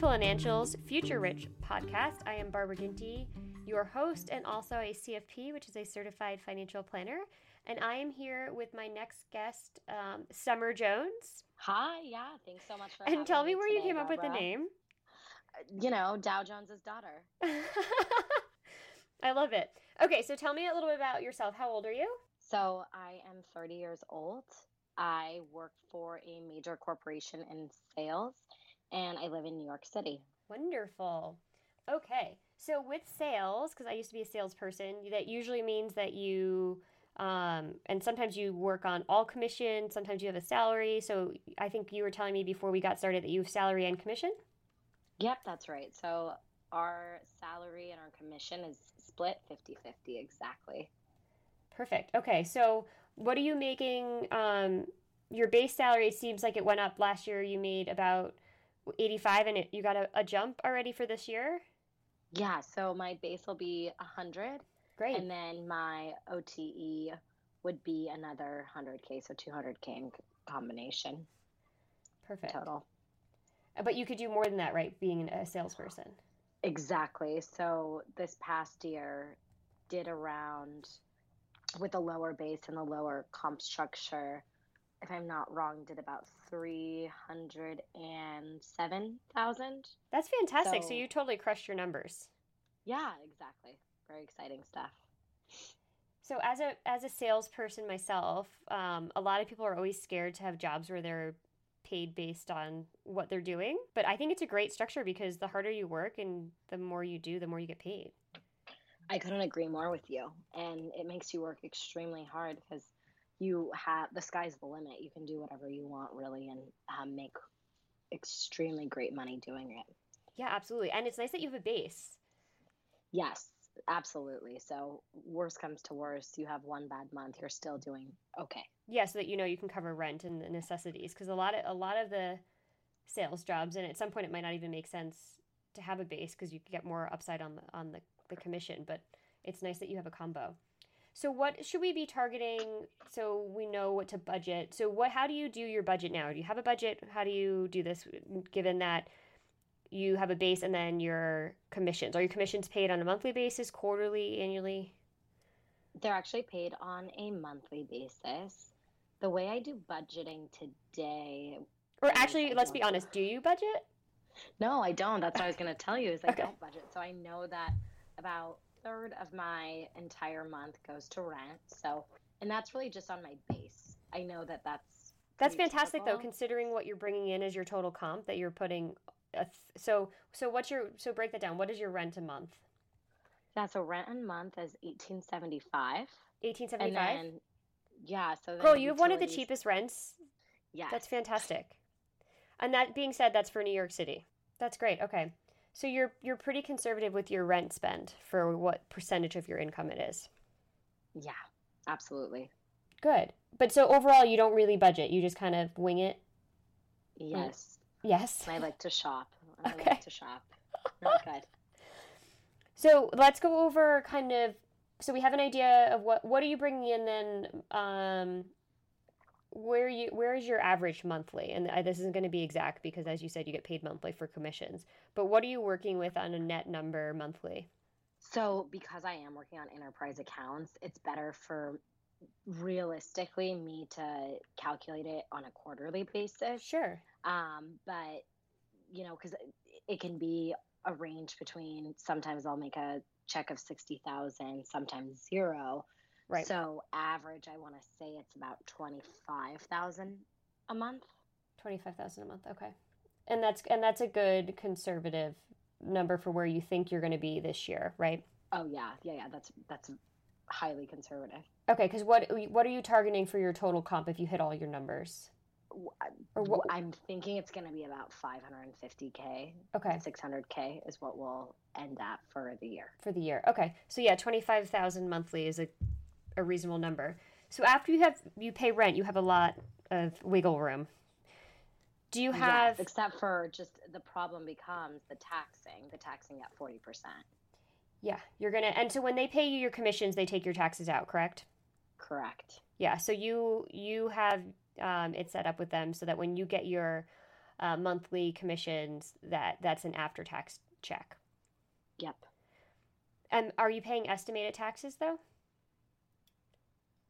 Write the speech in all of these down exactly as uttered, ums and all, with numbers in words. Financials Future Rich podcast. I am Barbara Ginty, your host and also a C F P, which is a certified financial planner. And I am here with my next guest, um, Summer Jones. Hi, yeah, thanks so much for and having me. And tell me where today, you came Barbara. Up with the name. You know, Dow Jones's daughter. I love it. Okay, so tell me a little bit about yourself. How old are you? So I am thirty years old. I work for a major corporation in sales. And I live in New York City. Wonderful. Okay. So with sales, because I used to be a salesperson, that usually means that you, um, and sometimes you work on all commission, sometimes you have a salary. So I think you were telling me before we got started that you have salary and commission? Yep, that's right. So our salary and our commission is split fifty-fifty exactly. Perfect. Okay. So what are you making? Um, your base salary seems like it went up last year. You made about eighty-five, and it, you got a, a jump already for this year? Yeah, so my base will be one hundred. Great. And then my O T E would be another one hundred K, so two hundred K in combination. Perfect. Total. But you could do more than that, right, being a salesperson? Exactly. So this past year did around, with a lower base and a lower comp structure, if I'm not wrong, did about three hundred seven thousand. That's fantastic. So, so you totally crushed your numbers. Yeah, exactly. Very exciting stuff. So as a as a salesperson myself, um, a lot of people are always scared to have jobs where they're paid based on what they're doing. But I think it's a great structure because the harder you work and the more you do, the more you get paid. I couldn't agree more with you. And it makes you work extremely hard because you have, the sky's the limit. You can do whatever you want, really, and um, make extremely great money doing it. Yeah, absolutely. And it's nice that you have a base. Yes, absolutely. So worst comes to worst, you have one bad month, you're still doing okay. Yeah, so that you know you can cover rent and the necessities, because a lot of a lot of the sales jobs, and at some point it might not even make sense to have a base because you get more upside on the on the, the commission. But it's nice that you have a combo. So what should we be targeting so we know what to budget? So what? How do you do your budget now? Do you have a budget? How do you do this given that you have a base and then your commissions? Are your commissions paid on a monthly basis, quarterly, annually? They're actually paid on a monthly basis. The way I do budgeting today... Or actually, let's be honest, do you budget? No, I don't. That's what I was going to tell you is I okay. don't budget. So I know that about... third of my entire month goes to rent. So, and that's really just on my base. I know that that's that's fantastic typical. Though, considering what you're bringing in as your total comp that you're putting. A th- so, so what's your so break that down? What is your rent a month? Yeah, so rent a month is eighteen seventy five. Eighteen seventy five. Yeah. So. Girl, you have one of the cheapest rents. Yeah. That's fantastic. And that being said, that's for New York City. That's great. Okay. So you're you're pretty conservative with your rent spend for what percentage of your income it is. Yeah, absolutely. Good. But so overall, you don't really budget. You just kind of wing it? Yes. Mm. Yes. I like to shop. I okay. like to shop. Not good. So let's go over kind of, so we have an idea of what, what are you bringing in then? Um, where you where is your average monthly? And this isn't going to be exact because, as you said, you get paid monthly for commissions. But what are you working with on a net number monthly? So because I am working on enterprise accounts, it's better for realistically me to calculate it on a quarterly basis. Sure. Um, but, you know, because it can be a range between, sometimes I'll make a check of sixty thousand, sometimes zero. Right. So average, I want to say it's about twenty-five thousand a month. twenty-five thousand a month. Okay. And that's, and that's a good conservative number for where you think you're going to be this year, right? Oh yeah. Yeah. Yeah. That's, that's highly conservative. Okay. Cause what, what are you targeting for your total comp if you hit all your numbers? Or what? I'm thinking it's going to be about five hundred fifty K. Okay. six hundred K is what we'll end at for the year. For the year. Okay. So yeah, twenty-five thousand monthly is a, a reasonable number. So after you have, you pay rent, you have a lot of wiggle room. Do you have... Yes, except for just the problem becomes the taxing, the taxing at forty percent. Yeah, you're going to... And so when they pay you your commissions, they take your taxes out, correct? Correct. Yeah, so you you have um, it set up with them so that when you get your uh, monthly commissions, that, that's an after-tax check. Yep. And um, are you paying estimated taxes, though?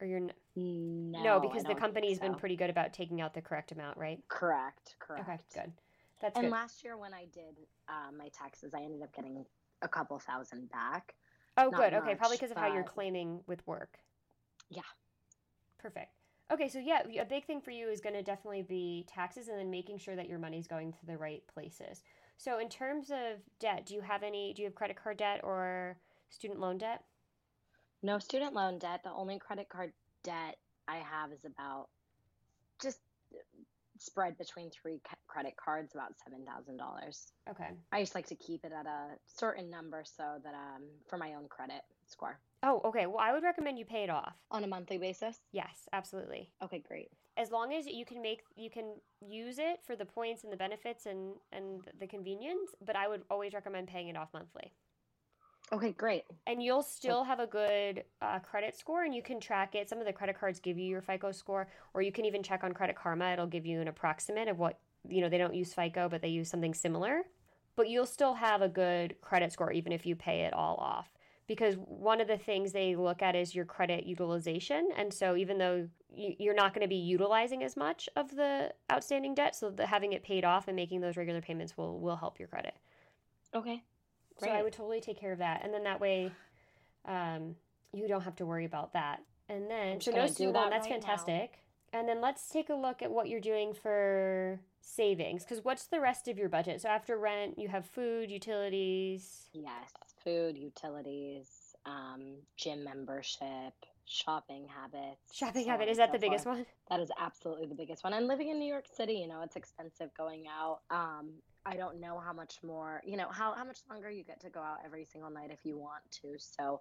Or you're n- no, no, because the company's so. been pretty good about taking out the correct amount, right? Correct, correct. Okay, good. That's and good. Last year when I did uh, my taxes, I ended up getting a couple thousand back. Oh, Not good. Much, okay, probably because but... of how you're claiming with work. Yeah. Perfect. Okay, so yeah, a big thing for you is going to definitely be taxes and then making sure that your money's going to the right places. So in terms of debt, do you have any, do you have credit card debt or student loan debt? No student loan debt. The only credit card debt I have is about just spread between three credit cards, about seven thousand dollars. Okay. I just like to keep it at a certain number so that um for my own credit score. Oh, okay. Well, I would recommend you pay it off. On a monthly basis? Yes, absolutely. Okay, great. As long as you can make, you can use it for the points and the benefits and, and the convenience, but I would always recommend paying it off monthly. Okay, great. And you'll still have a good uh, credit score, and you can track it. Some of the credit cards give you your FICO score, or you can even check on Credit Karma. It'll give you an approximate of what, you know, they don't use FICO, but they use something similar. But you'll still have a good credit score even if you pay it all off. Because one of the things they look at is your credit utilization. And so even though you're not going to be utilizing as much of the outstanding debt, so the, having it paid off and making those regular payments will, will help your credit. Okay. So right. I would totally take care of that. And then that way um, you don't have to worry about that. And then, so no student loan, that's fantastic. And then let's take a look at what you're doing for savings. Because what's the rest of your budget? So after rent, you have food, utilities. Yes, food, utilities, um, gym membership, shopping habits. Shopping habit, is that the biggest one? That is absolutely the biggest one. And living in New York City, you know, it's expensive going out. Um I don't know how much more, you know, how, how much longer you get to go out every single night if you want to. So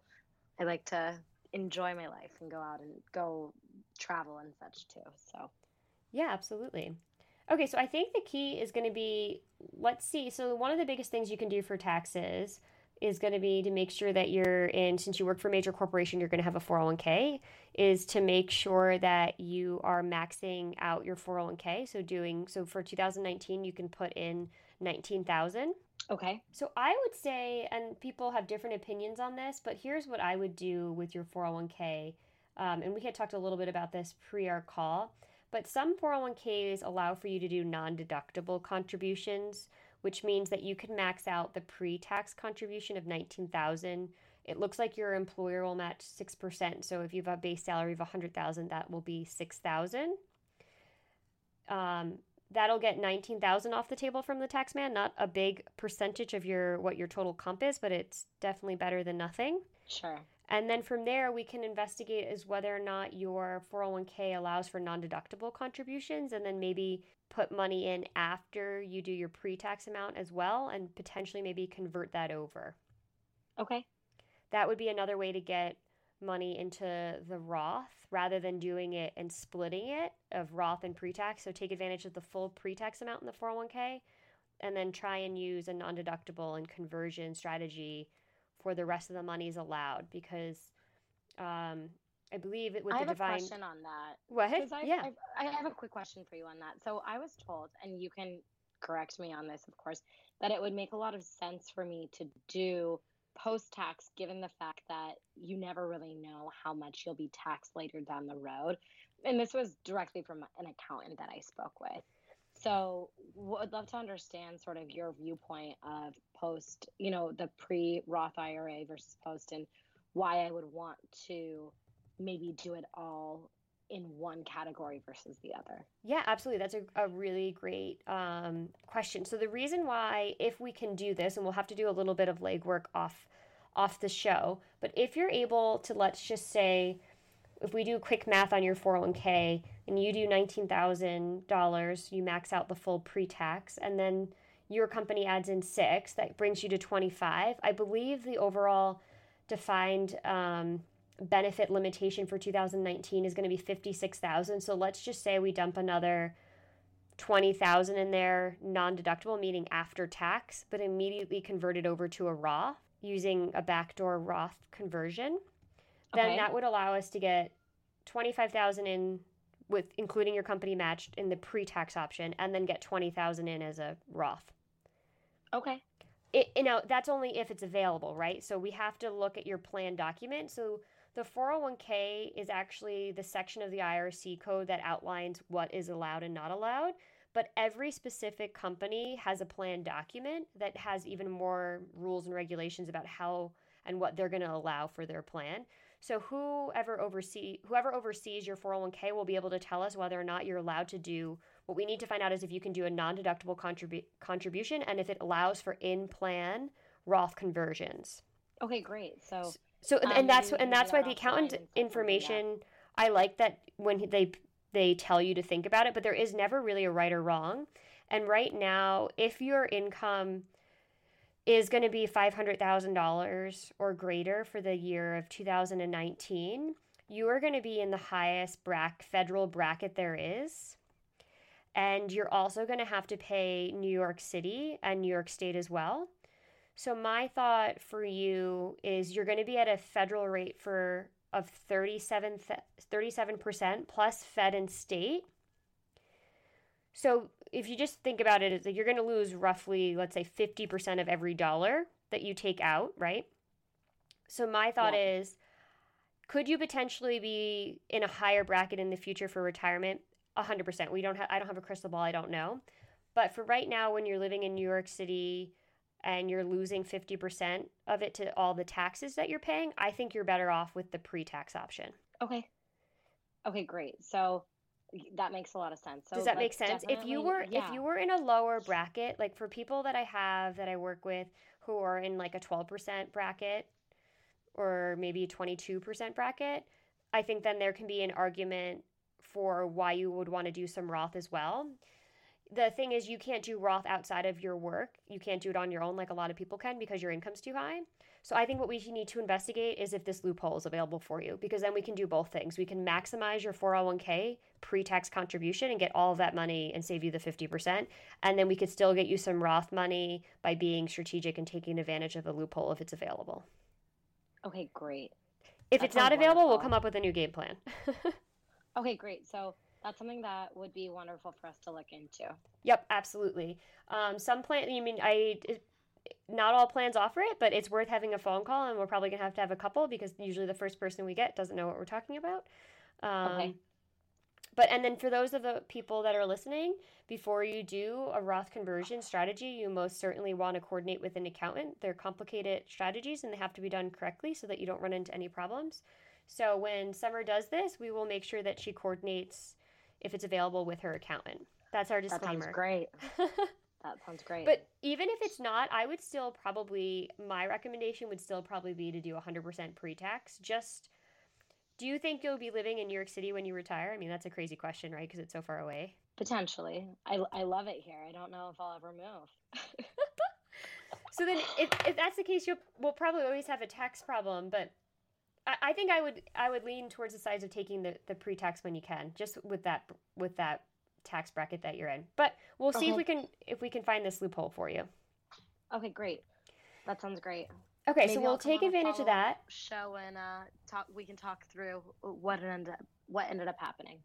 I like to enjoy my life and go out and go travel and such too. So yeah, absolutely. Okay. So I think the key is going to be, let's see. So one of the biggest things you can do for taxes is going to be to make sure that you're in, since you work for a major corporation, you're going to have a four oh one k, is to make sure that you are maxing out your four oh one k. So doing, so for two thousand nineteen, you can put in nineteen thousand. Okay. So I would say, and people have different opinions on this, but here's what I would do with your four oh one k. Um, and we had talked a little bit about this pre our call, but some four oh one k's allow for you to do non-deductible contributions, which means that you can max out the pre-tax contribution of nineteen thousand dollars. It looks like your employer will match six percent. So if you have a base salary of one hundred thousand dollars, that will be six thousand dollars. Um, that'll get nineteen thousand dollars off the table from the tax man. Not a big percentage of your what your total comp is, but it's definitely better than nothing. Sure. And then from there, we can investigate as whether or not your four oh one k allows for non-deductible contributions, and then maybe put money in after you do your pre-tax amount as well, and potentially maybe convert that over. Okay. That would be another way to get money into the Roth rather than doing it and splitting it of Roth and pre-tax. So take advantage of the full pre-tax amount in the four oh one k, and then try and use a non-deductible and conversion strategy for the rest of the monies allowed, because um, I believe it with I the divine. I have a question on that. What? I've, yeah. I've, I have a quick question for you on that. So I was told, and you can correct me on this, of course, that it would make a lot of sense for me to do post-tax, given the fact that you never really know how much you'll be taxed later down the road. And this was directly from an accountant that I spoke with. So would love to understand sort of your viewpoint of post, you know, the pre-Roth I R A versus post, and why I would want to maybe do it all in one category versus the other. Yeah, absolutely. That's a, a really great um, question. So the reason why, if we can do this, and we'll have to do a little bit of legwork off, off the show, but if you're able to, let's just say, if we do quick math on your four oh one k and you do nineteen thousand dollars, you max out the full pre-tax, and then your company adds in six, that brings you to twenty-five. I believe the overall defined um, benefit limitation for two thousand nineteen is going to be fifty-six thousand. So let's just say we dump another twenty thousand in there, non-deductible, meaning after tax, but immediately convert it over to a Roth using a backdoor Roth conversion. Then okay. That would allow us to get twenty-five thousand in, with including your company matched in the pre-tax option, and then get twenty thousand in as a Roth. Okay. It, you know, that's only if it's available, right? So we have to look at your plan document. So the four oh one k is actually the section of the I R C code that outlines what is allowed and not allowed. But every specific company has a plan document that has even more rules and regulations about how and what they're going to allow for their plan. So whoever oversee whoever oversees your four oh one k will be able to tell us whether or not you're allowed to do, what we need to find out is if you can do a non-deductible contribu- contribution and if it allows for in-plan Roth conversions. Okay, great. So so, so um, and that's and that's why the accountant information, I like that when they they tell you to think about it, but there is never really a right or wrong. And right now, if your income is going to be five hundred thousand dollars or greater for the year of two thousand nineteen, you are going to be in the highest bracket, federal bracket there is. And you're also going to have to pay New York City and New York State as well. So my thought for you is you're going to be at a federal rate for of thirty-seven percent plus Fed and state. So if you just think about it, it's like you're going to lose roughly, let's say, fifty percent of every dollar that you take out, right? So my thought yeah. is, could you potentially be in a higher bracket in the future for retirement? one hundred percent. We don't have. I don't have a crystal ball. I don't know. But for right now, when you're living in New York City and you're losing fifty percent of it to all the taxes that you're paying, I think you're better off with the pre-tax option. Okay. Okay, great. So that makes a lot of sense. So does that like, make sense? If you were yeah. if you were in a lower bracket, like for people that I have that I work with who are in like a twelve percent bracket or maybe a twenty-two percent bracket, I think then there can be an argument for why you would want to do some Roth as well. The thing is, you can't do Roth outside of your work. You can't do it on your own like a lot of people can because your income's too high. So I think what we need to investigate is if this loophole is available for you, because then we can do both things. We can maximize your four oh one k pre-tax contribution and get all of that money and save you the fifty percent. And then we could still get you some Roth money by being strategic and taking advantage of the loophole if it's available. Okay, great. If it's not available, we'll come up with a new game plan. Okay, great. So that's something that would be wonderful for us to look into. Yep, absolutely. Um, some plan, you mean, I, it, not all plans offer it, but it's worth having a phone call, and we're probably going to have to have a couple because usually the first person we get doesn't know what we're talking about. Um, okay. But, and then for those of the people that are listening, before you do a Roth conversion strategy, you most certainly want to coordinate with an accountant. They're complicated strategies and they have to be done correctly so that you don't run into any problems. So when Summer does this, we will make sure that she coordinates if it's available with her accountant. That's our disclaimer. That sounds great. That sounds great. But even if it's not, I would still probably, my recommendation would still probably be to do one hundred percent pre-tax. Just, do you think you'll be living in New York City when you retire? I mean, that's a crazy question, right? Because it's so far away. Potentially. I, I love it here. I don't know if I'll ever move. So then if, if that's the case, you'll we'll probably always have a tax problem, but I think I would I would lean towards the sides of taking the, the pre-tax when you can, just with that with that tax bracket that you're in. But we'll see okay. if we can if we can find this loophole for you. Okay, great. That sounds great. Okay, maybe so we'll take advantage of that show, and uh, talk. We can talk through what ended up, what ended up happening.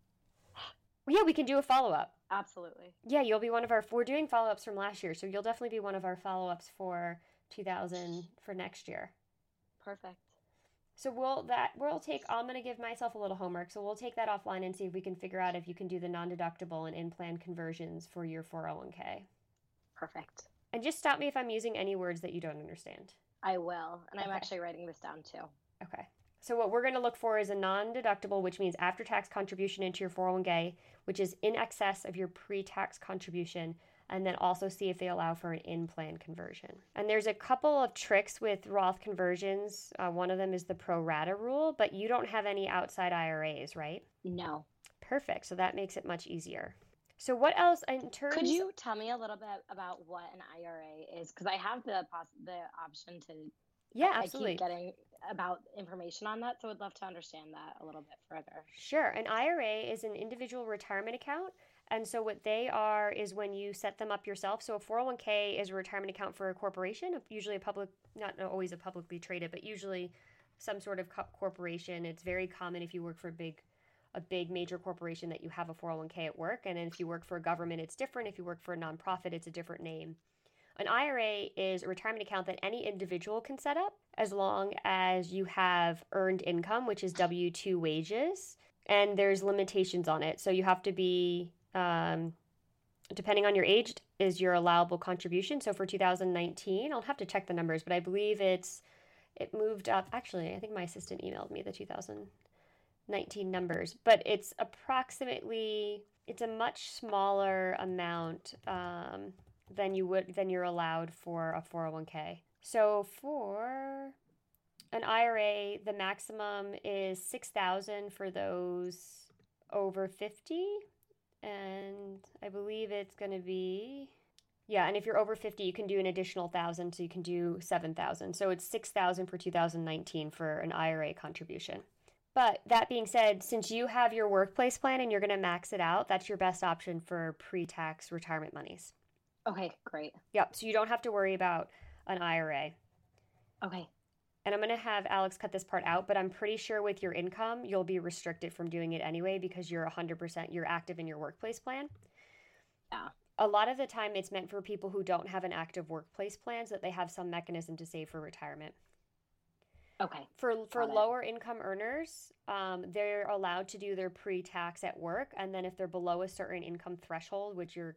Yeah, we can do a follow up. Absolutely. Yeah, you'll be one of our. We're doing follow ups from last year, so you'll definitely be one of our follow ups for two thousand for next year. Perfect. So we'll that we'll take I'm going to give myself a little homework. So we'll take that offline and see if we can figure out if you can do the non-deductible and in-plan conversions for your four oh one k. Perfect. And just stop me if I'm using any words that you don't understand. I will. And okay. I'm actually writing this down too. Okay. So what we're going to look for is a non-deductible, which means after-tax contribution into your four oh one k, which is in excess of your pre-tax contribution, and then also see if they allow for an in-plan conversion. And there's a couple of tricks with Roth conversions. Uh, one of them is the pro rata rule, but you don't have any outside I R As, right? No. Perfect. So that makes it much easier. So what else in terms? Could you tell me a little bit about what an I R A is? Because I have the poss- the option to. Yeah, absolutely. I keep getting about information on that, so I'd love to understand that a little bit further. Sure. An I R A is an individual retirement account, and so what they are is when you set them up yourself. So a four oh one k is a retirement account for a corporation, usually a public, not always a publicly traded, but usually some sort of co- corporation. It's very common if you work for a big, a big major corporation that you have a four oh one k at work, and then if you work for a government, it's different. If you work for a nonprofit, it's a different name. An I R A is a retirement account that any individual can set up as long as you have earned income, which is W two wages, and there's limitations on it. So you have to be, um, depending on your age, is your allowable contribution. So for two thousand nineteen, I'll have to check the numbers, but I believe it's it moved up. Actually, I think my assistant emailed me the two thousand nineteen numbers, but it's approximately, it's a much smaller amount, um, than you would, than you're allowed for a four oh one k. So for an I R A, the maximum is six thousand for those over fifty, and I believe it's going to be yeah. And if you're over fifty, you can do an additional thousand, so you can do seven thousand. So it's six thousand for two thousand nineteen for an I R A contribution. But that being said, since you have your workplace plan and you're going to max it out, that's your best option for pre-tax retirement monies. Okay, great. Yep, so you don't have to worry about an I R A. Okay. And I'm going to have Alex cut this part out, but I'm pretty sure with your income, you'll be restricted from doing it anyway because you're one hundred percent, you're active in your workplace plan. Yeah. A lot of the time it's meant for people who don't have an active workplace plan so that they have some mechanism to save for retirement. Okay. For for lower income earners, um, they're allowed to do their pre-tax at work, and then if they're below a certain income threshold, which you're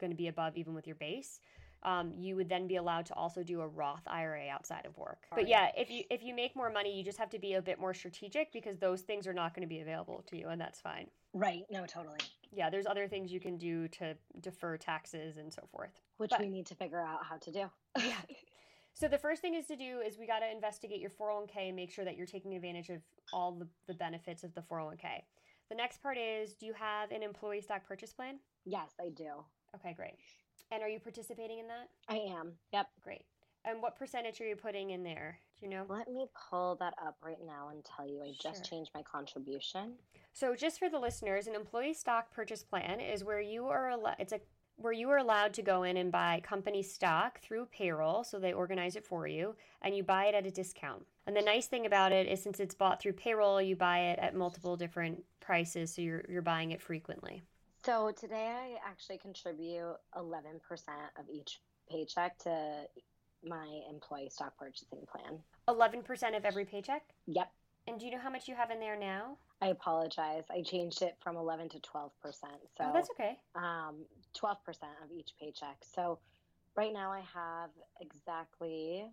going to be above even with your base, um, you would then be allowed to also do a Roth I R A outside of work. But yeah, if you if you make more money, you just have to be a bit more strategic because those things are not going to be available to you, and that's fine. Right. No, totally. Yeah, there's other things you can do to defer taxes and so forth. Which but, we need to figure out how to do. Yeah. So the first thing is to do is we got to investigate your four oh one k and make sure that you're taking advantage of all the, the benefits of the four oh one k. The next part is, do you have an employee stock purchase plan? Yes, I do. Okay, great. And are you participating in that? I am. Yep. Great. And what percentage are you putting in there? Do you know? Let me pull that up right now and tell you. I sure. just changed my contribution. So just for the listeners, an employee stock purchase plan is where you are al- it's a where you are allowed to go in and buy company stock through payroll, so they organize it for you, and you buy it at a discount. And the nice thing about it is since it's bought through payroll, you buy it at multiple different prices, so you're you're buying it frequently. So today I actually contribute eleven percent of each paycheck to my employee stock purchasing plan. eleven percent of every paycheck? Yep. And do you know how much you have in there now? I apologize. I changed it from eleven to twelve percent. So oh, that's okay. Um, twelve percent of each paycheck. So right now I have exactly...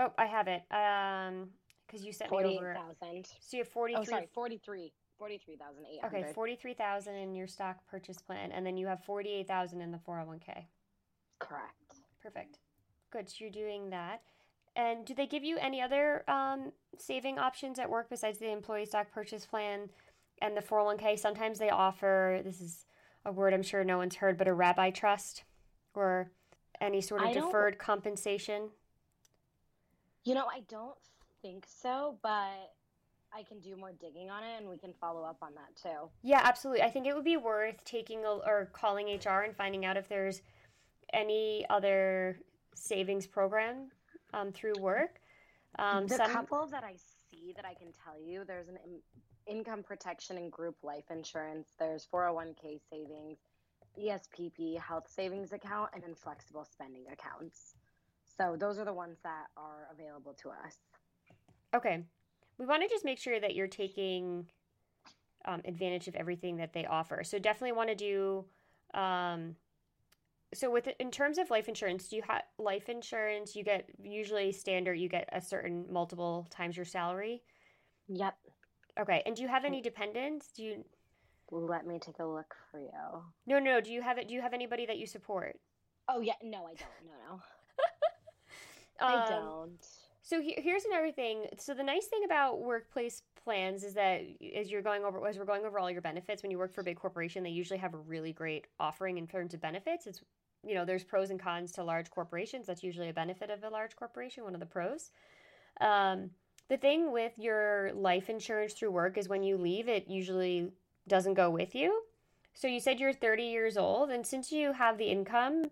Oh, I have it. Um, because you sent me over... forty-eight thousand. So you have forty-three... Oh, sorry, forty-three. forty-three thousand eight hundred. Okay, forty-three thousand in your stock purchase plan, and then you have forty-eight thousand in the four oh one k. Correct. Perfect. Good. So you're doing that. And do they give you any other um, saving options at work besides the employee stock purchase plan and the four oh one k? Sometimes they offer, this is a word I'm sure no one's heard, but a rabbi trust or any sort of I deferred compensation. You know, I don't think so, but... I can do more digging on it, and we can follow up on that too. Yeah, absolutely. I think it would be worth taking a, or calling H R and finding out if there's any other savings program um, through work. Um, the some... couple that I see that I can tell you, there's an in- income protection and group life insurance. There's four oh one k savings, E S P P health savings account, and then flexible spending accounts. So those are the ones that are available to us. Okay. We want to just make sure that you're taking um, advantage of everything that they offer. So definitely want to do, um, so with in terms of life insurance, do you have life insurance, you get usually standard, you get a certain multiple times your salary? Yep. Okay. And do you have any dependents? Do you? Let me take a look for you. No, no. Do you have it? Do you have anybody that you support? Oh yeah. No, I don't. No, no. I don't. Um, so he, here's another thing. So the nice thing about workplace plans is that as you're going over, as we're going over all your benefits, when you work for a big corporation, they usually have a really great offering in terms of benefits. It's, you know, there's pros and cons to large corporations. That's usually a benefit of a large corporation. One of the pros. Um, the thing with your life insurance through work is when you leave, it usually doesn't go with you. So you said you're thirty years old, and since you have the income,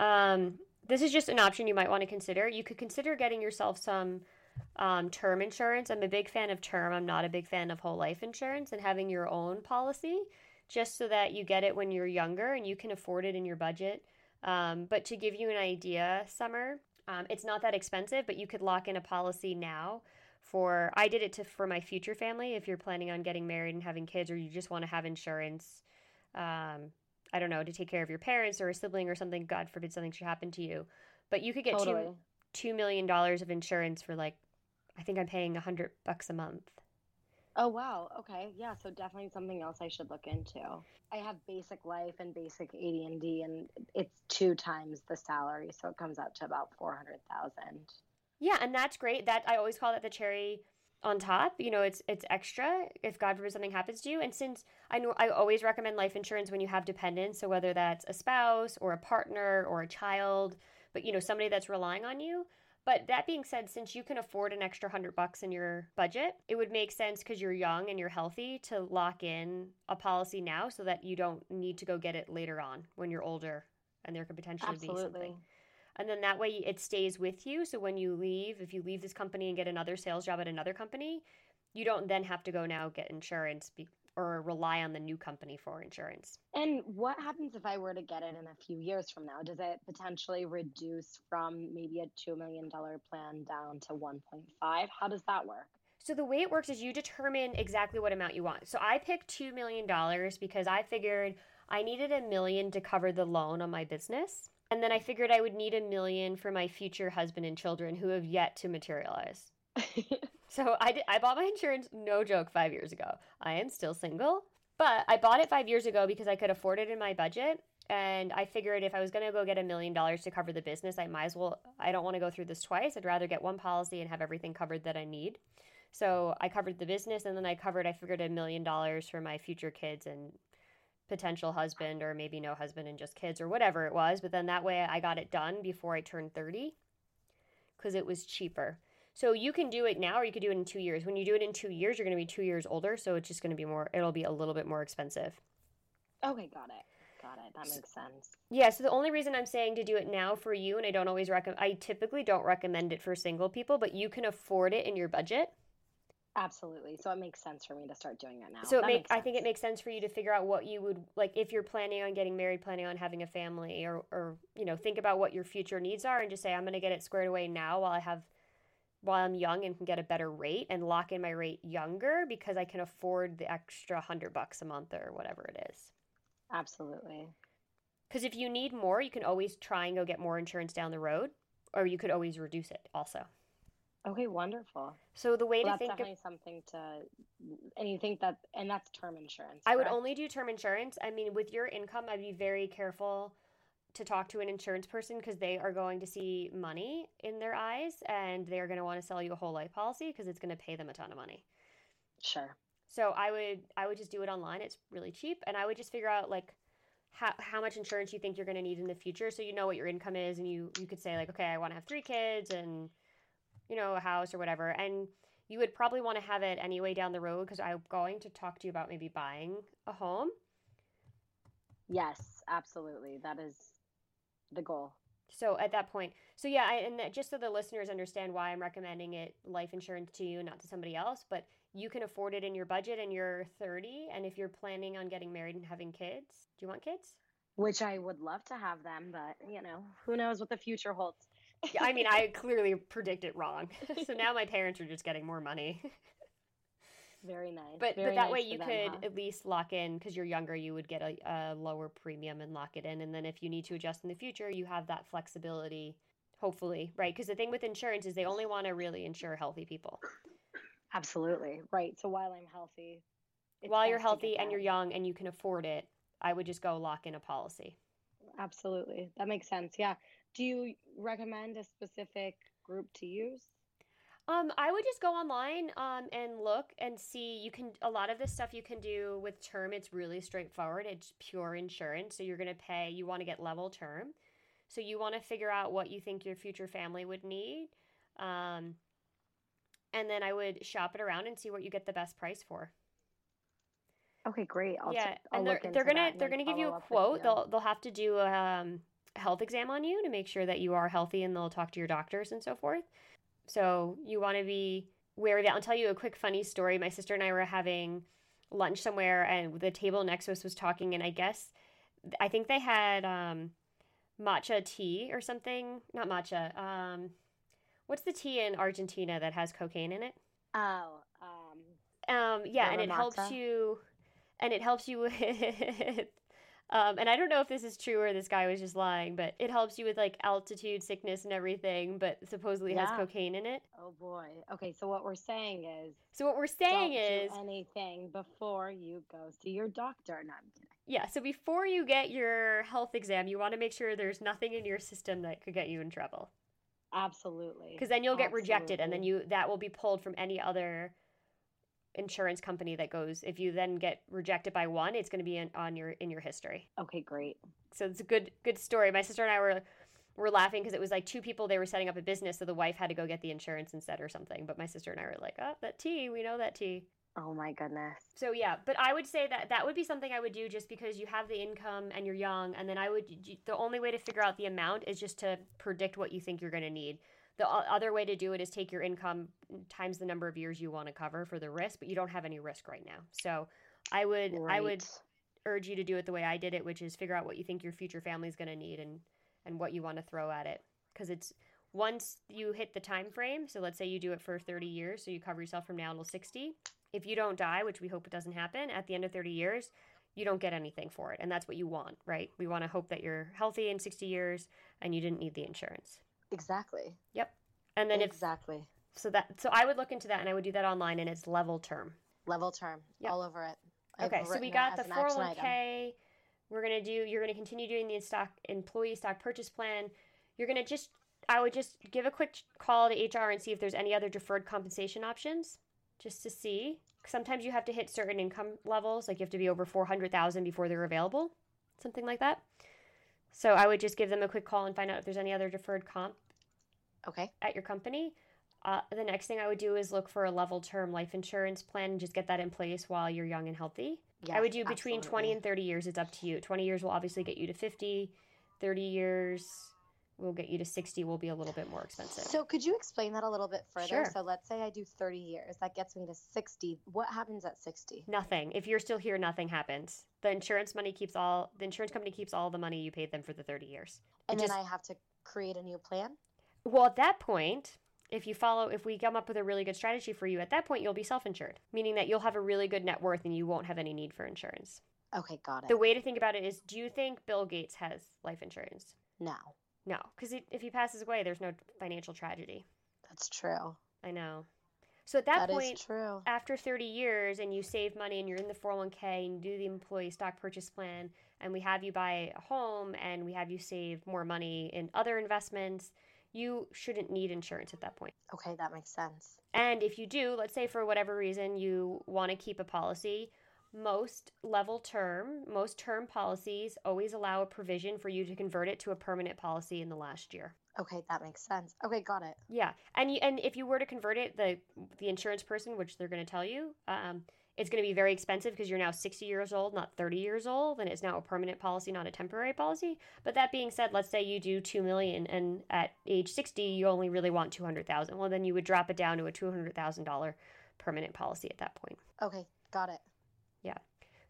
um, this is just an option you might want to consider. You could consider getting yourself some um, term insurance. I'm a big fan of term. I'm not a big fan of whole life insurance, and having your own policy just so that you get it when you're younger and you can afford it in your budget. Um, but to give you an idea, Summer, um, it's not that expensive, but you could lock in a policy now. For I did it to for my future family. If you're planning on getting married and having kids, or you just want to have insurance, um, I don't know, to take care of your parents or a sibling or something. God forbid something should happen to you, but you could get totally. two two million dollars of insurance for like, I think I'm paying a hundred bucks a month. Oh wow, okay, yeah. So definitely something else I should look into. I have basic life and basic A D and D, and it's two times the salary, so it comes out to about four hundred thousand. Yeah, and that's great. That I always call that the cherry on top. You know, it's it's extra if God forbid something happens to you. And since I know I always recommend life insurance when you have dependents, so whether that's a spouse or a partner or a child, but you know, somebody that's relying on you. But that being said, since you can afford an extra hundred bucks in your budget, it would make sense because you're young and you're healthy to lock in a policy now so that you don't need to go get it later on when you're older and there could potentially Absolutely. be something. And then that way it stays with you. So when you leave, if you leave this company and get another sales job at another company, you don't then have to go now get insurance be- or rely on the new company for insurance. And what happens if I were to get it in a few years from now? Does it potentially reduce from maybe a two million dollars plan down to one point five? How does that work? So the way it works is you determine exactly what amount you want. So I picked two million dollars because I figured I needed a million to cover the loan on my business. And then I figured I would need a million for my future husband and children who have yet to materialize. So I, did, I bought my insurance, no joke, five years ago. I am still single, but I bought it five years ago because I could afford it in my budget. And I figured if I was going to go get a million dollars to cover the business, I might as well, I don't want to go through this twice. I'd rather get one policy and have everything covered that I need. So I covered the business, and then I covered, I figured a million dollars for my future kids and potential husband, or maybe no husband and just kids, or whatever it was. But then that way I got it done before I turned thirty because it was cheaper. So you can do it now, or you could do it in two years. When you do it in two years, you're going to be two years older. So it's just going to be more, it'll be a little bit more expensive. Okay. Got it. Got it. That makes sense. Yeah. So the only reason I'm saying to do it now for you, and I don't always recommend, I typically don't recommend it for single people, but you can afford it in your budget. Absolutely. So it makes sense for me to start doing that now. So it that make, makes I think it makes sense for you to figure out what you would like if you're planning on getting married, planning on having a family, or, or you know, think about what your future needs are and just say, I'm going to get it squared away now while I have while I'm young and can get a better rate and lock in my rate younger because I can afford the extra hundred bucks a month or whatever it is. Absolutely. Because if you need more, you can always try and go get more insurance down the road, or you could always reduce it also. Okay, wonderful. So the way well, to that's think definitely of something to, and you think that, and that's term insurance. Correct? I would only do term insurance. I mean, with your income, I'd be very careful to talk to an insurance person because they are going to see money in their eyes, and they are going to want to sell you a whole life policy because it's going to pay them a ton of money. Sure. So I would, I would just do it online. It's really cheap, and I would just figure out like how how much insurance you think you're going to need in the future, so you know what your income is, and you you could say like, okay, I want to have three kids and, you know, a house or whatever. And you would probably want to have it anyway down the road because I'm going to talk to you about maybe buying a home. Yes, absolutely. That is the goal. So at that point, so yeah, I, and that, just so the listeners understand why I'm recommending it, life insurance to you, not to somebody else, but you can afford it in your budget and you're thirty. And if you're planning on getting married and having kids, do you want kids? Which I would love to have them, but you know, who knows what the future holds. I mean, I clearly predict it wrong. So now my parents are just getting more money. Very nice. But Very but that nice way you them, could huh? at least lock in, because you're younger, you would get a, a lower premium and lock it in. And then if you need to adjust in the future, you have that flexibility, hopefully, right? Because the thing with insurance is they only want to really insure healthy people. Absolutely. Right. So while I'm healthy. While you're healthy and you're young and you can afford it, I would just go lock in a policy. Absolutely. That makes sense. Yeah. Do you recommend a specific group to use? Um, I would just go online um, and look and see. You can, a lot of this stuff you can do with term. It's really straightforward. It's pure insurance. So you're going to pay, you want to get level term. So you want to figure out what you think your future family would need. Um, and then I would shop it around and see what you get the best price for. Okay, great. I'll yeah, t- I'll and they're, look into they're gonna they're gonna give you a quote. They'll they'll have to do a um, health exam on you to make sure that you are healthy, and they'll talk to your doctors and so forth. So you want to be wary of that. I'll tell you a quick funny story. My sister and I were having lunch somewhere, and the table next to us was talking, and I guess I think they had um, matcha tea or something. Not matcha. Um, what's the tea in Argentina that has cocaine in it? Oh, um, um yeah, and it matcha. helps you. And it helps you with, um, and I don't know if this is true or this guy was just lying, but it helps you with like altitude sickness and everything, but supposedly yeah. has cocaine in it. Oh boy. Okay. So what we're saying is. So what we're saying don't is. Don't do anything before you go to your doctor. No, I'm kidding. Yeah. So before you get your health exam, you want to make sure there's nothing in your system that could get you in trouble. Absolutely. Because then you'll get Absolutely. rejected, and then you that will be pulled from any other insurance company that goes. If you then get rejected by one, it's going to be in, on your in your history. Okay, great. So it's a good good story. My sister and I were were laughing because it was like two people, they were setting up a business, so the wife had to go get the insurance instead or something. But my sister and I were like, oh, that tea, we know that tea. Oh my goodness. So yeah, but I would say that that would be something I would do, just because you have the income and you're young, and then I would the only way to figure out the amount is just to predict what you think you're going to need. The other way to do it is take your income times the number of years you want to cover for the risk, but you don't have any risk right now. So I would right. I would urge you to do it the way I did it, which is figure out what you think your future family is going to need and, and what you want to throw at it. Because it's once you hit the time frame, so let's say you do it for thirty years, so you cover yourself from now until sixty. If you don't die, which we hope it doesn't happen, at the end of thirty years, you don't get anything for it. And that's what you want, right? We want to hope that you're healthy in sixty years and you didn't need the insurance. Exactly. Yep. And then exactly. If, so that so I would look into that, and I would do that online, and it's level term. Level term. Yep. All over it. I've okay. So we got the four oh one k. We're gonna do. You're gonna continue doing the stock employee stock purchase plan. You're gonna just. I would just give a quick call to H R and see if there's any other deferred compensation options, just to see. Sometimes you have to hit certain income levels, like you have to be over four hundred thousand dollars before they're available, something like that. So I would just give them a quick call and find out if there's any other deferred comp okay. at your company. Uh, the next thing I would do is look for a level term life insurance plan and just get that in place while you're young and healthy. Yes, I would do between absolutely. twenty and thirty years. It's up to you. twenty years will obviously get you to fifty. thirty years will get you to sixty, will be a little bit more expensive. So could you explain that a little bit further? Sure. So let's say I do thirty years. That gets me to sixty. What happens at sixty? Nothing. If you're still here, nothing happens. The insurance money keeps all the insurance company keeps all the money you paid them for the thirty years. And it then just, I have to create a new plan? Well, at that point, if you follow if we come up with a really good strategy for you, at that point you'll be self-insured, meaning that you'll have a really good net worth and you won't have any need for insurance. Okay, got it. The way to think about it is, do you think Bill Gates has life insurance? No. No, because if he passes away, there's no financial tragedy. That's true. I know. So at that, that point, is true. After thirty years and you save money and you're in the four oh one k and do the employee stock purchase plan, and we have you buy a home and we have you save more money in other investments, you shouldn't need insurance at that point. Okay, that makes sense. And if you do, let's say for whatever reason you want to keep a policy, Most level term, most term policies always allow a provision for you to convert it to a permanent policy in the last year. Okay, that makes sense. Okay, got it. Yeah, and you, and if you were to convert it, the the insurance person, which they're going to tell you, um, it's going to be very expensive because you're now sixty years old, not thirty years old, and it's now a permanent policy, not a temporary policy. But that being said, let's say you do two million dollars, and at age sixty, you only really want two hundred thousand dollars. Well, then you would drop it down to a two hundred thousand dollars permanent policy at that point. Okay, got it. Yeah.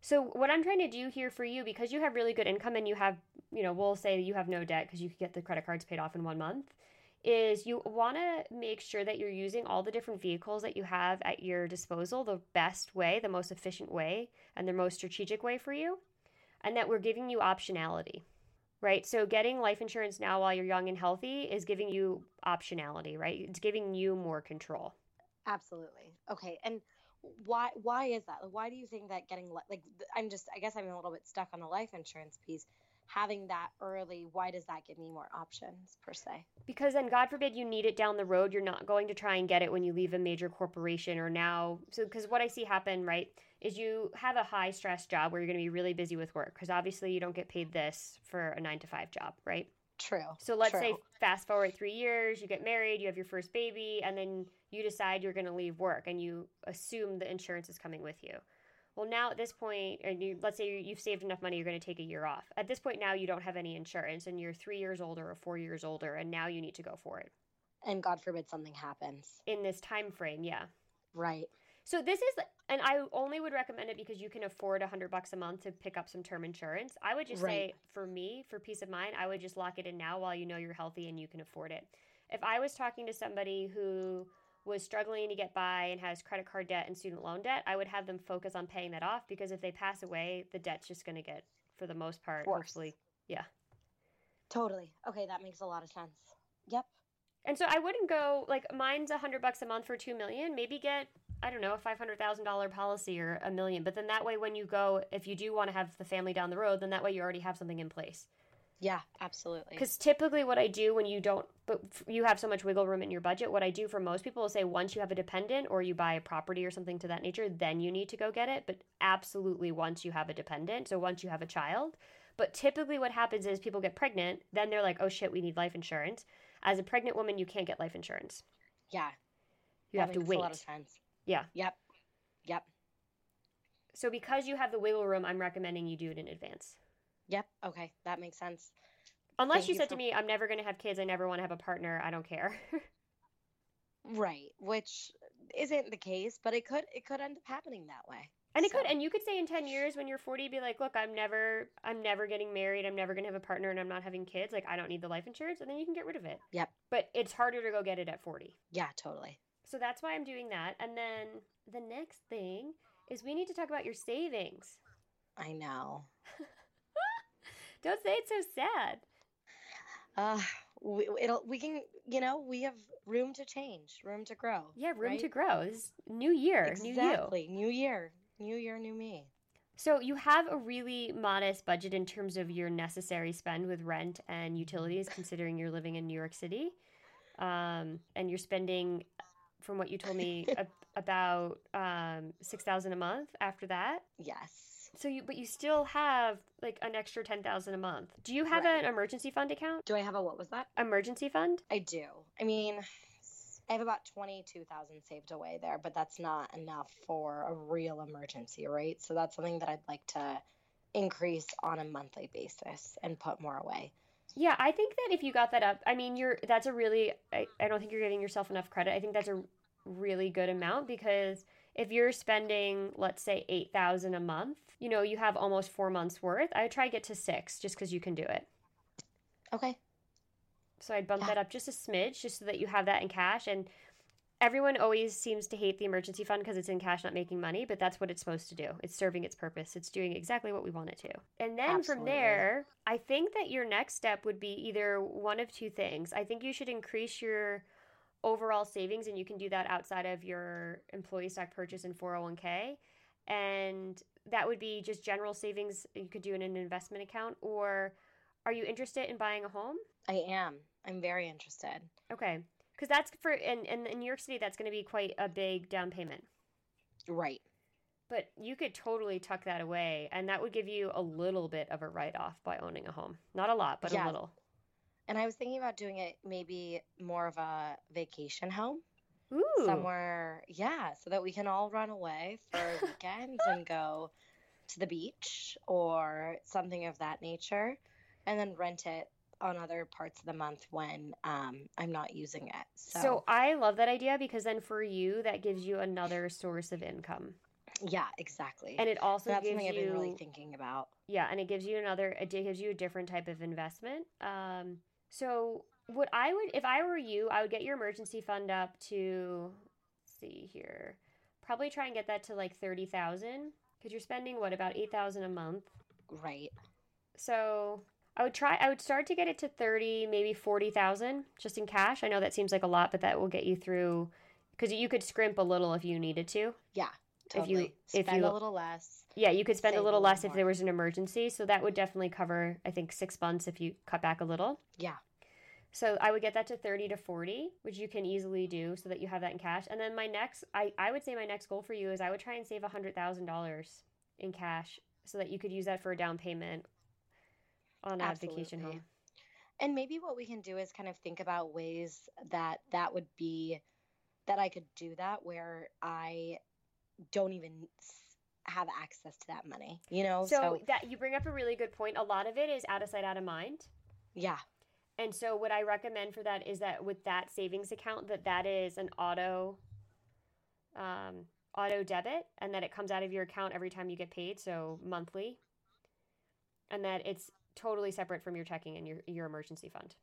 So what I'm trying to do here for you, because you have really good income and you have, you know, we'll say you have no debt because you could get the credit cards paid off in one month, is you want to make sure that you're using all the different vehicles that you have at your disposal the best way, the most efficient way, and the most strategic way for you, and that we're giving you optionality, right? So getting life insurance now while you're young and healthy is giving you optionality, right? It's giving you more control. Absolutely. Okay. And why why is that? Why do you think that getting, like, I'm just, I guess I'm a little bit stuck on the life insurance piece. Having that early, why does that give me more options per se? Because then, God forbid, you need it down the road. You're not going to try and get it when you leave a major corporation or now. So, because what I see happen, right, is you have a high stress job where you're going to be really busy with work because obviously you don't get paid this for a nine to five job, right? True. So let's True. say fast forward three years, you get married, you have your first baby, and then you decide you're going to leave work and you assume the insurance is coming with you. Well, now at this point, and you, let's say you've saved enough money, you're going to take a year off. At this point now, you don't have any insurance, and you're three years older or four years older, and now you need to go for it. And God forbid something happens. In this time frame, yeah. Right. So this is, and I only would recommend it because you can afford one hundred bucks a month to pick up some term insurance. I would just right. say, for me, for peace of mind, I would just lock it in now while you know you're healthy and you can afford it. If I was talking to somebody who was struggling to get by and has credit card debt and student loan debt, I would have them focus on paying that off because if they pass away, the debt's just going to get, for the most part, worse. Hopefully. Yeah. Totally. Okay, that makes a lot of sense. Yep. And so I wouldn't go, like, mine's one hundred bucks a month for two million dollars. Maybe get, I don't know, a five hundred thousand dollars policy or a million. But then that way when you go, if you do want to have the family down the road, then that way you already have something in place. Yeah, absolutely. Because typically what I do when you don't, but you have so much wiggle room in your budget, what I do for most people is say once you have a dependent or you buy a property or something to that nature, then you need to go get it. But absolutely once you have a dependent, so once you have a child. But typically what happens is people get pregnant, then they're like, oh shit, we need life insurance. As a pregnant woman, you can't get life insurance. Yeah. You that have to wait. That makes a lot of sense. Yeah. Yep. Yep. So because you have the wiggle room, I'm recommending you do it in advance. Yep. Okay. That makes sense. Unless Thank you said you for... to me, I'm never going to have kids. I never want to have a partner. I don't care. Right. Which isn't the case, but it could, it could end up happening that way. And it so. could. And you could say in ten years when you're forty, be like, look, I'm never, I'm never getting married. I'm never going to have a partner and I'm not having kids. Like, I don't need the life insurance. And then you can get rid of it. Yep. But it's harder to go get it at forty. Yeah, totally. So that's why I'm doing that. And then the next thing is we need to talk about your savings. I know. Don't say it's so sad. Uh, we, it'll, we can, you know, we have room to change, room to grow. Yeah, room right? to grow. This is new year, exactly. new you. Exactly, new year, new year, new me. So you have a really modest budget in terms of your necessary spend with rent and utilities, considering you're living in New York City. Um, and you're spending, from what you told me, a, about um, six thousand dollars a month after that. Yes. So you, but you still have like an extra ten thousand dollars a month. Do you have right. an emergency fund account? Do I have a, what was that? Emergency fund? I do. I mean, I have about twenty-two thousand dollars saved away there, but that's not enough for a real emergency, right? So that's something that I'd like to increase on a monthly basis and put more away. Yeah, I think that if you got that up, I mean, you're, that's a really, I, I don't think you're giving yourself enough credit. I think that's a really good amount because if you're spending, let's say, eight thousand dollars a month, you know, you have almost four months worth. I would try to get to six just because you can do it. Okay. So I'd bump yeah. that up just a smidge just so that you have that in cash. And everyone always seems to hate the emergency fund because it's in cash, not making money, but that's what it's supposed to do. It's serving its purpose. It's doing exactly what we want it to. And then Absolutely. From there, I think that your next step would be either one of two things. I think you should increase your overall savings, and you can do that outside of your employee stock purchase and four oh one k. And that would be just general savings you could do in an investment account. Or are you interested in buying a home? I am. I'm very interested. Okay. Because that's for, and, and in New York City, that's going to be quite a big down payment. Right. But you could totally tuck that away, and that would give you a little bit of a write-off by owning a home. Not a lot, but yeah. a little. And I was thinking about doing it maybe more of a vacation home Ooh. somewhere. Yeah. So that we can all run away for weekends and go to the beach or something of that nature and then rent it on other parts of the month when um, I'm not using it. So. so I love that idea because then for you, that gives you another source of income. Yeah, exactly. And it also That's gives something I've been you, really thinking about. Yeah. And it gives you another, it gives you a different type of investment. Um, So What I would, if I were you, I would get your emergency fund up to, let's see here, probably try and get that to like thirty thousand, because you're spending what, about eight thousand a month. Right. So I would try, I would start to get it to thirty, maybe forty thousand just in cash. I know that seems like a lot, but that will get you through, because you could scrimp a little if you needed to. Yeah. Totally. If you spend if you, a little less. Yeah, you could spend a little less if there was an emergency. So that would definitely cover, I think, six months if you cut back a little. Yeah. So I would get that to thirty to forty, which you can easily do so that you have that in cash. And then my next, I, I would say my next goal for you is I would try and save one hundred thousand dollars in cash so that you could use that for a down payment on a Absolutely. vacation home. And maybe what we can do is kind of think about ways that that would be, that I could do that where I don't even have access to that money, you know? So, so that you bring up a really good point. A lot of it is out of sight, out of mind. Yeah. And so what I recommend for that is that with that savings account, that that is an auto, um, auto debit, and that it comes out of your account every time you get paid. So monthly, and that it's totally separate from your checking and your, your emergency fund.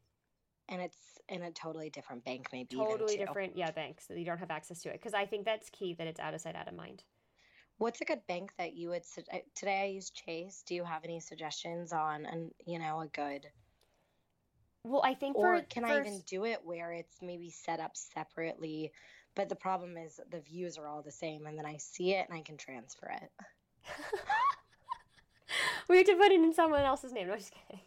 And it's in a totally different bank, maybe. Totally different, yeah, bank. So you don't have access to it. Because I think that's key, that it's out of sight, out of mind. What's a good bank that you would su- – today I use Chase. Do you have any suggestions on, an, you know, a good – Well, I think for – Or can first, I even do it where it's maybe set up separately, but the problem is the views are all the same, and then I see it and I can transfer it. We have to put it in someone else's name. No, I'm just kidding.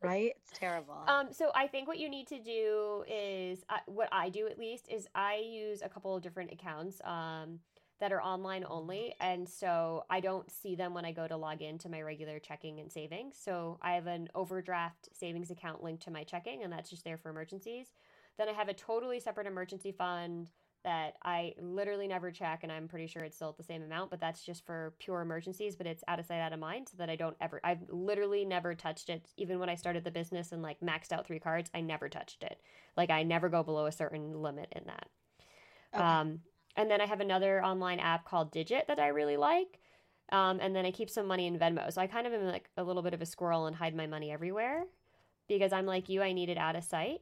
Right? It's terrible. Um, so I think what you need to do is, uh, what I do at least, is I use a couple of different accounts um, that are online only. And so I don't see them when I go to log in to my regular checking and savings. So I have an overdraft savings account linked to my checking, and that's just there for emergencies. Then I have a totally separate emergency fund that I literally never check, and I'm pretty sure it's still at the same amount, but that's just for pure emergencies, but it's out of sight, out of mind, so that I don't ever, I've literally never touched it. Even when I started the business and like maxed out three cards, I never touched it. Like I never go below a certain limit in that. Okay. Um, and then I have another online app called Digit that I really like. Um, and then I keep some money in Venmo. So I kind of am like a little bit of a squirrel and hide my money everywhere, because I'm like you, I need it out of sight.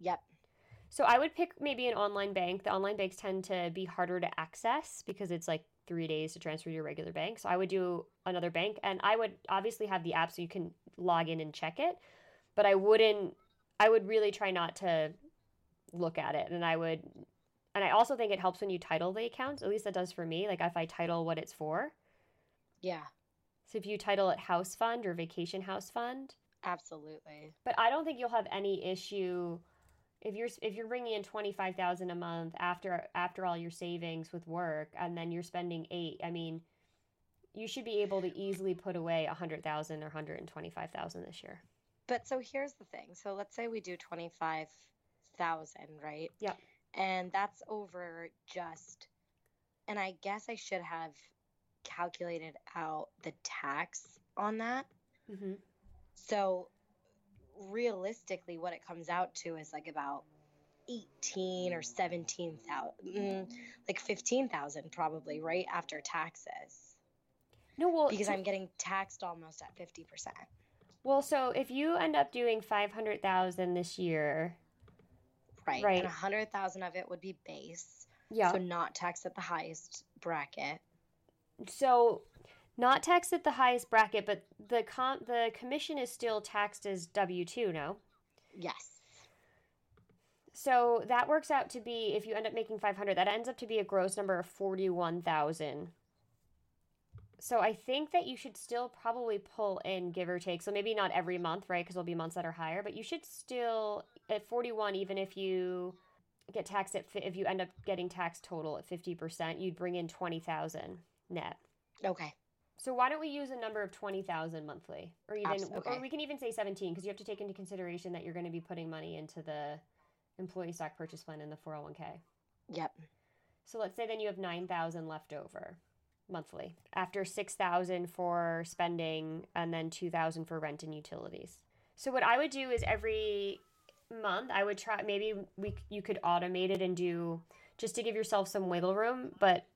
Yep. So I would pick maybe an online bank. The online banks tend to be harder to access because it's like three days to transfer to your regular bank. So I would do another bank, and I would obviously have the app so you can log in and check it. But I wouldn't – I would really try not to look at it, and I would – and I also think it helps when you title the accounts. At least that does for me. Like if I title what it's for. Yeah. So if you title it house fund or vacation house fund. Absolutely. But I don't think you'll have any issue – If you're if you're bringing in twenty-five thousand dollars a month after after all your savings with work, and then you're spending eight, I mean, you should be able to easily put away one hundred thousand dollars or one hundred twenty-five thousand dollars this year. But so here's the thing. So let's say we do twenty-five thousand dollars, right? Yep. And that's over just, and I guess I should have calculated out the tax on that. Mm-hmm. So realistically what it comes out to is like about eighteen or seventeen thousand, like fifteen thousand probably, right? After taxes. No, well, because I'm getting taxed almost at fifty percent. Well, so if you end up doing five hundred thousand this year, right. Right. And one hundred thousand of it would be base. Yeah. So not taxed at the highest bracket. So not taxed at the highest bracket, but the com- the commission is still taxed as W two, no? Yes. So that works out to be, if you end up making five hundred, that ends up to be a gross number of forty-one thousand. So I think that you should still probably pull in, give or take. So maybe not every month, right? Because there'll be months that are higher, but you should still at forty-one, even if you get taxed at, if you end up getting taxed total at fifty percent, you'd bring in twenty thousand net. Okay. So why don't we use a number of twenty thousand monthly, or even, Absolutely. Okay. Or we can even say seventeen, because you have to take into consideration that you're going to be putting money into the employee stock purchase plan and the four oh one k. Yep. So let's say then you have nine thousand left over monthly after six thousand for spending and then two thousand for rent and utilities. So what I would do is every month I would try, maybe we you could automate it and do, just to give yourself some wiggle room, but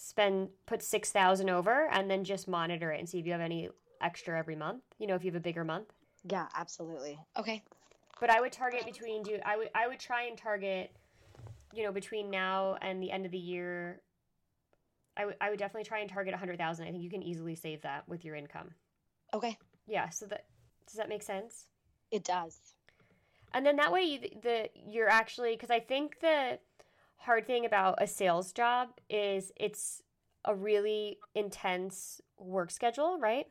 spend, put six thousand over and then just monitor it and see if you have any extra every month, you know, if you have a bigger month. Yeah, absolutely. Okay. But I would target between, do I would I would try and target, you know, between now and the end of the year, I would I would definitely try and target one hundred thousand dollars. I think you can easily save that with your income. Okay. Yeah, so that, does that make sense? It does. And then that way you, the you're actually, because I think the hard thing about a sales job is it's a really intense work schedule, right?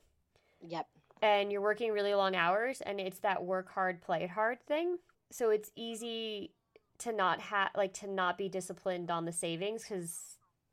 Yep. And you're working really long hours, and it's that work hard, play hard thing. So it's easy to not have, like, to not be disciplined on the savings because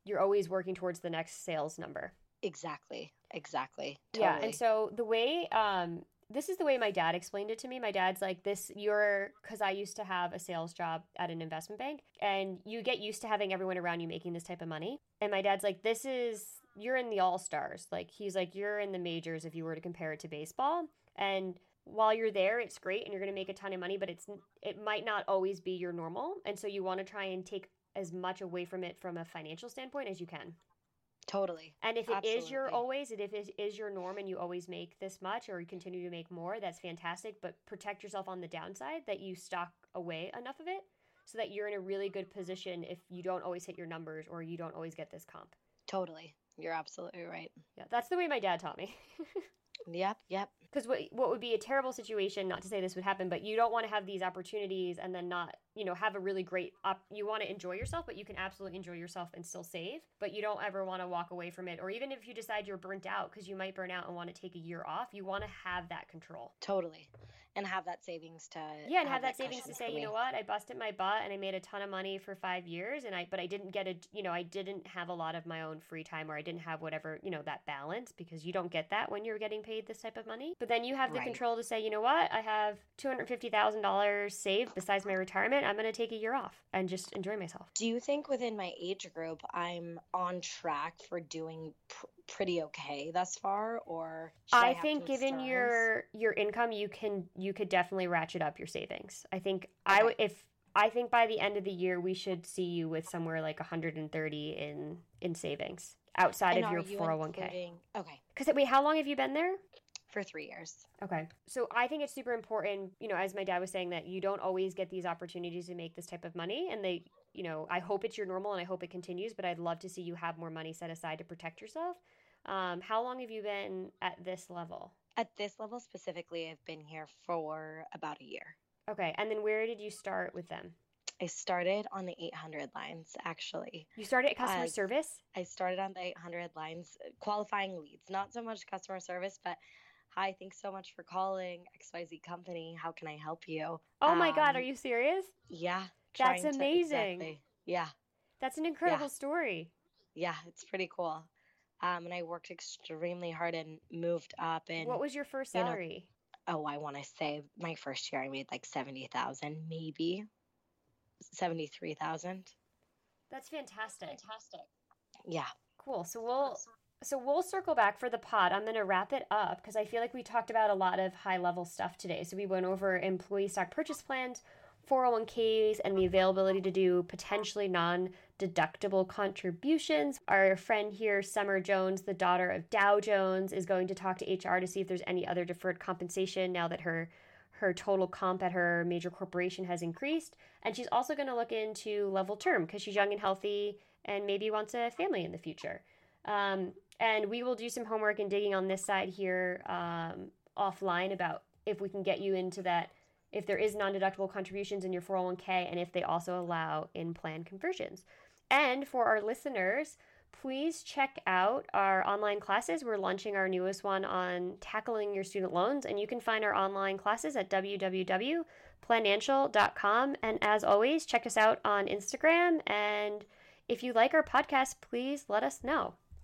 you're always working towards the next sales number. Exactly. Exactly. Totally. Yeah. And so the way, um, this is the way my dad explained it to me. My dad's like, this, you're, because I used to have a sales job at an investment bank, and you get used to having everyone around you making this type of money. And my dad's like, this is, you're in the all-stars. Like, he's like, you're in the majors if you were to compare it to baseball. And while you're there, it's great and you're going to make a ton of money, but it's it might not always be your normal. And so you want to try and take as much away from it from a financial standpoint as you can. Totally. And if it Absolutely. Is your always, and if it is your norm and you always make this much or you continue to make more, that's fantastic. But protect yourself on the downside that you stock away enough of it so that you're in a really good position if you don't always hit your numbers or you don't always get this comp. Totally. You're absolutely right. Yeah, that's the way my dad taught me. Yep, yep. Because what, what would be a terrible situation, not to say this would happen, but you don't want to have these opportunities and then not, you know, have a really great, op- you want to enjoy yourself, but you can absolutely enjoy yourself and still save, but you don't ever want to walk away from it. Or even if you decide you're burnt out, because you might burn out and want to take a year off, you want to have that control. Totally. And have that savings to... Yeah, and have, have that, that savings to say, you know what, I busted my butt and I made a ton of money for five years, and I but I didn't get a, you know, I didn't have a lot of my own free time, or I didn't have whatever, you know, that balance, because you don't get that when you're getting paid this type of money. But then you have the right. control to say, you know what, I have two hundred fifty thousand dollars saved besides my retirement. I'm going to take a year off and just enjoy myself. Do you think within my age group, I'm on track for doing pr- pretty okay thus far? Or I, I think given stars? your your income, you can you could definitely ratchet up your savings. I think okay. I w- if I think by the end of the year, we should see you with somewhere like one hundred thirty in in savings outside and of your you four oh one k. Including... Okay. Because wait, how long have you been there? For three years. Okay. So I think it's super important, you know, as my dad was saying, that you don't always get these opportunities to make this type of money. And they, you know, I hope it's your normal and I hope it continues, but I'd love to see you have more money set aside to protect yourself. Um, how long have you been at this level? At this level specifically, I've been here for about a year. Okay. And then where did you start with them? I started on the eight hundred lines, actually. You started at customer uh, service? I started on the eight hundred lines, qualifying leads. Not so much customer service, but hi, thanks so much for calling X Y Z company. How can I help you? Oh my um, God, are you serious? Yeah. That's amazing. To, exactly. Yeah. That's an incredible yeah. story. Yeah, it's pretty cool. Um, and I worked extremely hard and moved up. And what was your first salary? You know, oh, I want to say my first year I made like seventy thousand, maybe seventy-three thousand. That's fantastic. Fantastic. Yeah. Cool. So we'll... So we'll circle back for the pod. I'm going to wrap it up because I feel like we talked about a lot of high-level stuff today. So we went over employee stock purchase plans, four oh one k's, and the availability to do potentially non-deductible contributions. Our friend here, Summer Jones, the daughter of Dow Jones, is going to talk to H R to see if there's any other deferred compensation now that her her total comp at her major corporation has increased. And she's also going to look into level term because she's young and healthy and maybe wants a family in the future. Um, and we will do some homework and digging on this side here um, offline about if we can get you into that, if there is non-deductible contributions in your four oh one k and if they also allow in-plan conversions. And for our listeners, please check out our online classes. We're launching our newest one on tackling your student loans, and you can find our online classes at w w w dot planancial dot com. And as always, check us out on Instagram. And if you like our podcast, please let us know.